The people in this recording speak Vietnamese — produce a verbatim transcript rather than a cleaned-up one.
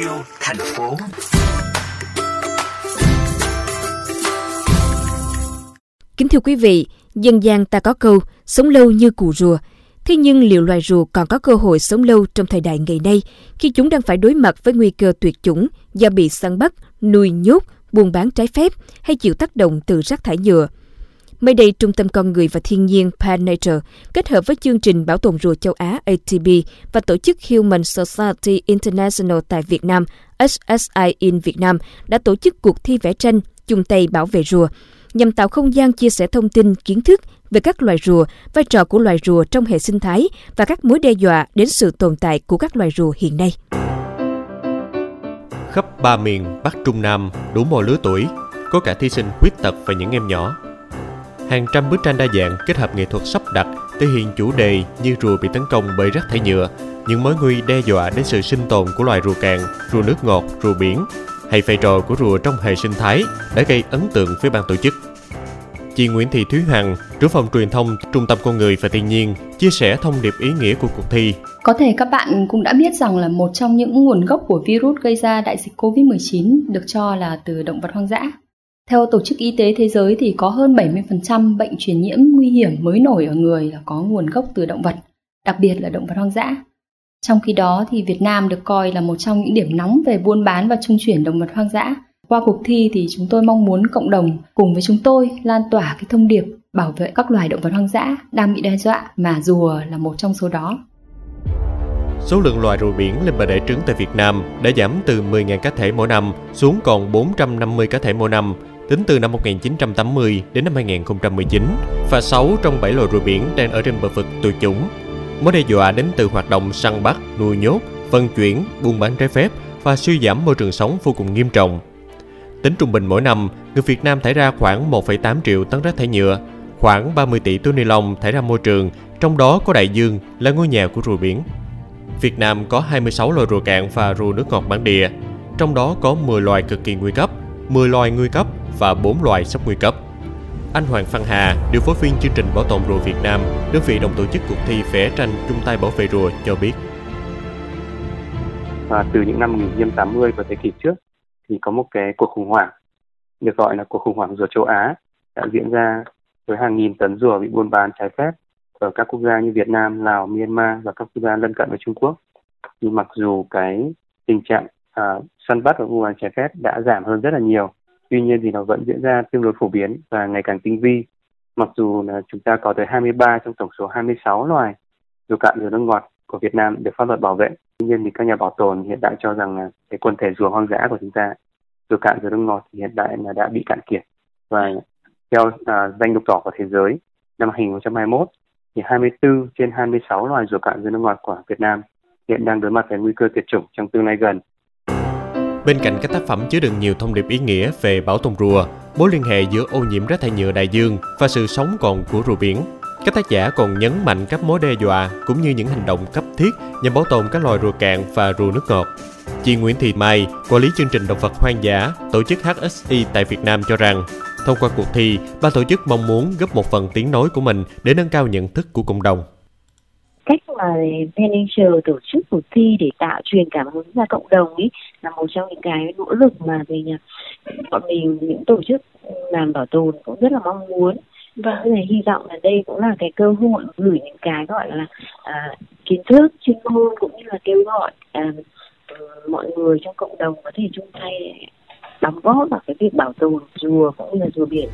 yêu thành phố. Kính thưa quý vị, dân gian ta có câu sống lâu như cù rùa. Thế nhưng liệu loài rùa còn có cơ hội sống lâu trong thời đại ngày nay khi chúng đang phải đối mặt với nguy cơ tuyệt chủng do bị săn bắt, nuôi nhốt, buôn bán trái phép hay chịu tác động từ rác thải nhựa? Mới đây, Trung tâm Con người và Thiên nhiên Pan-Nature kết hợp với chương trình Bảo tồn rùa châu Á A T B và tổ chức Human Society International tại Việt Nam, H S I in Việt Nam, đã tổ chức cuộc thi vẽ tranh chung tay bảo vệ rùa, nhằm tạo không gian chia sẻ thông tin, kiến thức về các loài rùa, vai trò của loài rùa trong hệ sinh thái và các mối đe dọa đến sự tồn tại của các loài rùa hiện nay. Khắp ba miền Bắc Trung Nam, đủ mọi lứa tuổi, có cả thí sinh khuyết tật và những em nhỏ. Hàng trăm bức tranh đa dạng kết hợp nghệ thuật sắp đặt thể hiện chủ đề như rùa bị tấn công bởi rác thải nhựa, những mối nguy đe dọa đến sự sinh tồn của loài rùa càng, rùa nước ngọt, rùa biển, hay vai trò của rùa trong hệ sinh thái đã gây ấn tượng với ban tổ chức. Chị Nguyễn Thị Thúy Hằng, trưởng phòng truyền thông Trung tâm Con người và Thiên nhiên, chia sẻ thông điệp ý nghĩa của cuộc thi. Có thể các bạn cũng đã biết rằng là một trong những nguồn gốc của virus gây ra đại dịch cô vít mười chín được cho là từ động vật hoang dã. Theo Tổ chức Y tế Thế giới thì có hơn bảy mươi phần trăm bệnh truyền nhiễm nguy hiểm mới nổi ở người là có nguồn gốc từ động vật, đặc biệt là động vật hoang dã. Trong khi đó thì Việt Nam được coi là một trong những điểm nóng về buôn bán và trung chuyển động vật hoang dã. Qua cuộc thi thì chúng tôi mong muốn cộng đồng cùng với chúng tôi lan tỏa cái thông điệp bảo vệ các loài động vật hoang dã đang bị đe dọa, mà rùa là một trong số đó. Số lượng loài rùa biển lên bờ đẻ trứng tại Việt Nam đã giảm từ mười nghìn cá thể mỗi năm xuống còn bốn trăm năm mươi cá thể mỗi năm, tính từ năm một nghìn chín trăm tám mươi đến năm hai nghìn không trăm mười chín, và sáu trong bảy loài rùa biển đang ở trên bờ vực tuyệt chủng. Mối đe dọa đến từ hoạt động săn bắt, nuôi nhốt, vận chuyển, buôn bán trái phép và suy giảm môi trường sống vô cùng nghiêm trọng. Tính trung bình mỗi năm, người Việt Nam thải ra khoảng một phẩy tám triệu tấn rác thải nhựa, khoảng ba mươi tỷ túi ni lông thải ra môi trường, trong đó có đại dương là ngôi nhà của rùa biển. Việt Nam có hai mươi sáu loài rùa cạn và rùa nước ngọt bản địa, trong đó có mười loài cực kỳ nguy cấp, mười loài nguy cấp và bốn loài sắp nguy cấp. Anh Hoàng Phan Hà, điều phối viên chương trình Bảo tồn rùa Việt Nam, đơn vị đồng tổ chức cuộc thi vẽ tranh chung tay bảo vệ rùa cho biết. À, từ những năm một nghìn chín trăm tám mươi và thế kỷ trước thì có một cái cuộc khủng hoảng được gọi là cuộc khủng hoảng rùa châu Á đã diễn ra với hàng nghìn tấn rùa bị buôn bán trái phép ở các quốc gia như Việt Nam, Lào, Myanmar và các quốc gia lân cận với Trung Quốc. Nhưng mặc dù cái tình trạng à, săn bắt và buôn bán trái phép đã giảm hơn rất là nhiều, tuy nhiên thì nó vẫn diễn ra tương đối phổ biến và ngày càng tinh vi. Mặc dù là chúng ta có tới hai mươi ba trong tổng số hai mươi sáu loài rùa cạn, rùa nước ngọt của Việt Nam được pháp luật bảo vệ. Tuy nhiên thì các nhà bảo tồn hiện tại cho rằng là cái quần thể rùa hoang dã của chúng ta, rùa cạn, rùa nước ngọt thì hiện tại là đã bị cạn kiệt. Và theo à, danh mục đỏ của thế giới năm hai nghìn không trăm hai mươi mốt thì hai mươi tư trên hai mươi sáu loài rùa cạn, rùa nước ngọt của Việt Nam hiện đang đối mặt với nguy cơ tuyệt chủng trong tương lai gần. Bên cạnh các tác phẩm chứa đựng nhiều thông điệp ý nghĩa về bảo tồn rùa, mối liên hệ giữa ô nhiễm rác thải nhựa đại dương và sự sống còn của rùa biển, các tác giả còn nhấn mạnh các mối đe dọa cũng như những hành động cấp thiết nhằm bảo tồn các loài rùa cạn và rùa nước ngọt. Chị Nguyễn Thị Mai, quản lý chương trình động vật hoang dã, tổ chức H S I tại Việt Nam cho rằng, thông qua cuộc thi, ban tổ chức mong muốn góp một phần tiếng nói của mình để nâng cao nhận thức của cộng đồng. Cách mà Pan-Nature tổ chức cuộc thi để tạo truyền cảm hứng ra cộng đồng ấy là một trong những cái nỗ lực mà về nhà, bọn mình những tổ chức làm bảo tồn cũng rất là mong muốn. Và hy vọng là đây cũng là cái cơ hội gửi những cái gọi là à, kiến thức, chuyên môn cũng như là kêu gọi à, mọi người trong cộng đồng có thể chung tay đóng góp vào cái việc bảo tồn rùa cũng như là rùa biển.